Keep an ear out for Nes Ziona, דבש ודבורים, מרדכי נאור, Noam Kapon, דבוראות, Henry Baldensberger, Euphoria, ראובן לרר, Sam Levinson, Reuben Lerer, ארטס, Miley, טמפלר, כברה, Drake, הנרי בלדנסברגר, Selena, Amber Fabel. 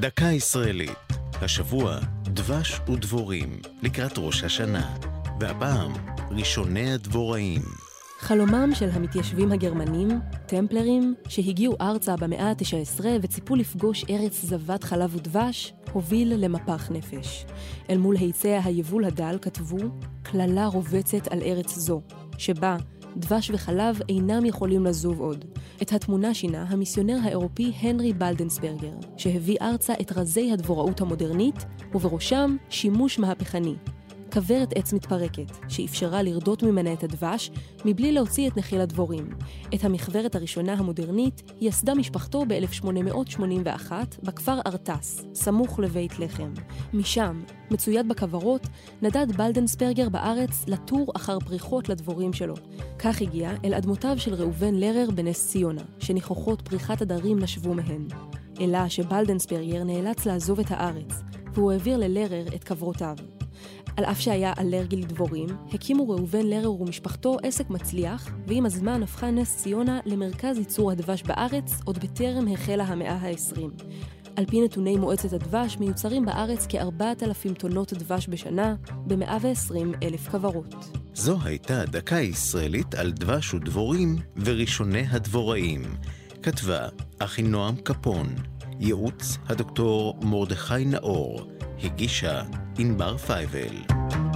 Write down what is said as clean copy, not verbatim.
דקה ישראלית. השבוע דבש ודבורים לקראת ראש השנה, והפעם ראשוני הדבוראים. חלומם של המתיישבים הגרמנים, טמפלרים, שהגיעו ארצה במאה ה-19 וציפו לפגוש ארץ זבת חלב ודבש, הוביל למפח נפש. אל מול היצע היבול הדל כתבו כללה רובצת על ארץ זו, שבה דבש וחלב אינם יכולים לזוב עוד. את התמונה שינה המיסיונר האירופי הנרי בלדנסברגר, שהביא ארצה את רזי הדבוראות המודרנית, ובראשם שימוש מהפכני. כברת עץ מתפרקת, שאפשרה לרדות ממנה את הדבש, מבלי להוציא את נחיל הדבורים. את המחברת הראשונה המודרנית יסדה משפחתו ב-1881 בכפר ארטס, סמוך לבית לחם. משם, מצויד בכברות, נדד בלדנסברגר בארץ לטור אחר פריחות לדבורים שלו. כך הגיע אל אדמותיו של ראובן לרר בנס ציונה, שניחוחות פריחת הדרים נשבו מהן. אלא שבלדנסברגר נאלץ לעזוב את הארץ, והוא העביר ללרר את כברותיו. על אף שהיה אלרגי לדבורים, הקימו ראובן לרר ומשפחתו עסק מצליח, ועם הזמן הפכה נס ציונה למרכז ייצור הדבש בארץ, עוד בטרם החלה המאה ה-20. על פי נתוני מועצת הדבש, מיוצרים בארץ כ-4,000 טונות דבש בשנה, ב-120,000 כברות. זו הייתה דקה ישראלית על דבש ודבורים וראשוני הדבוראים. כתבה אחי נועם קפון, ייעוץ הדוקטור מרדכי נאור, הגישה ענבר פייבל.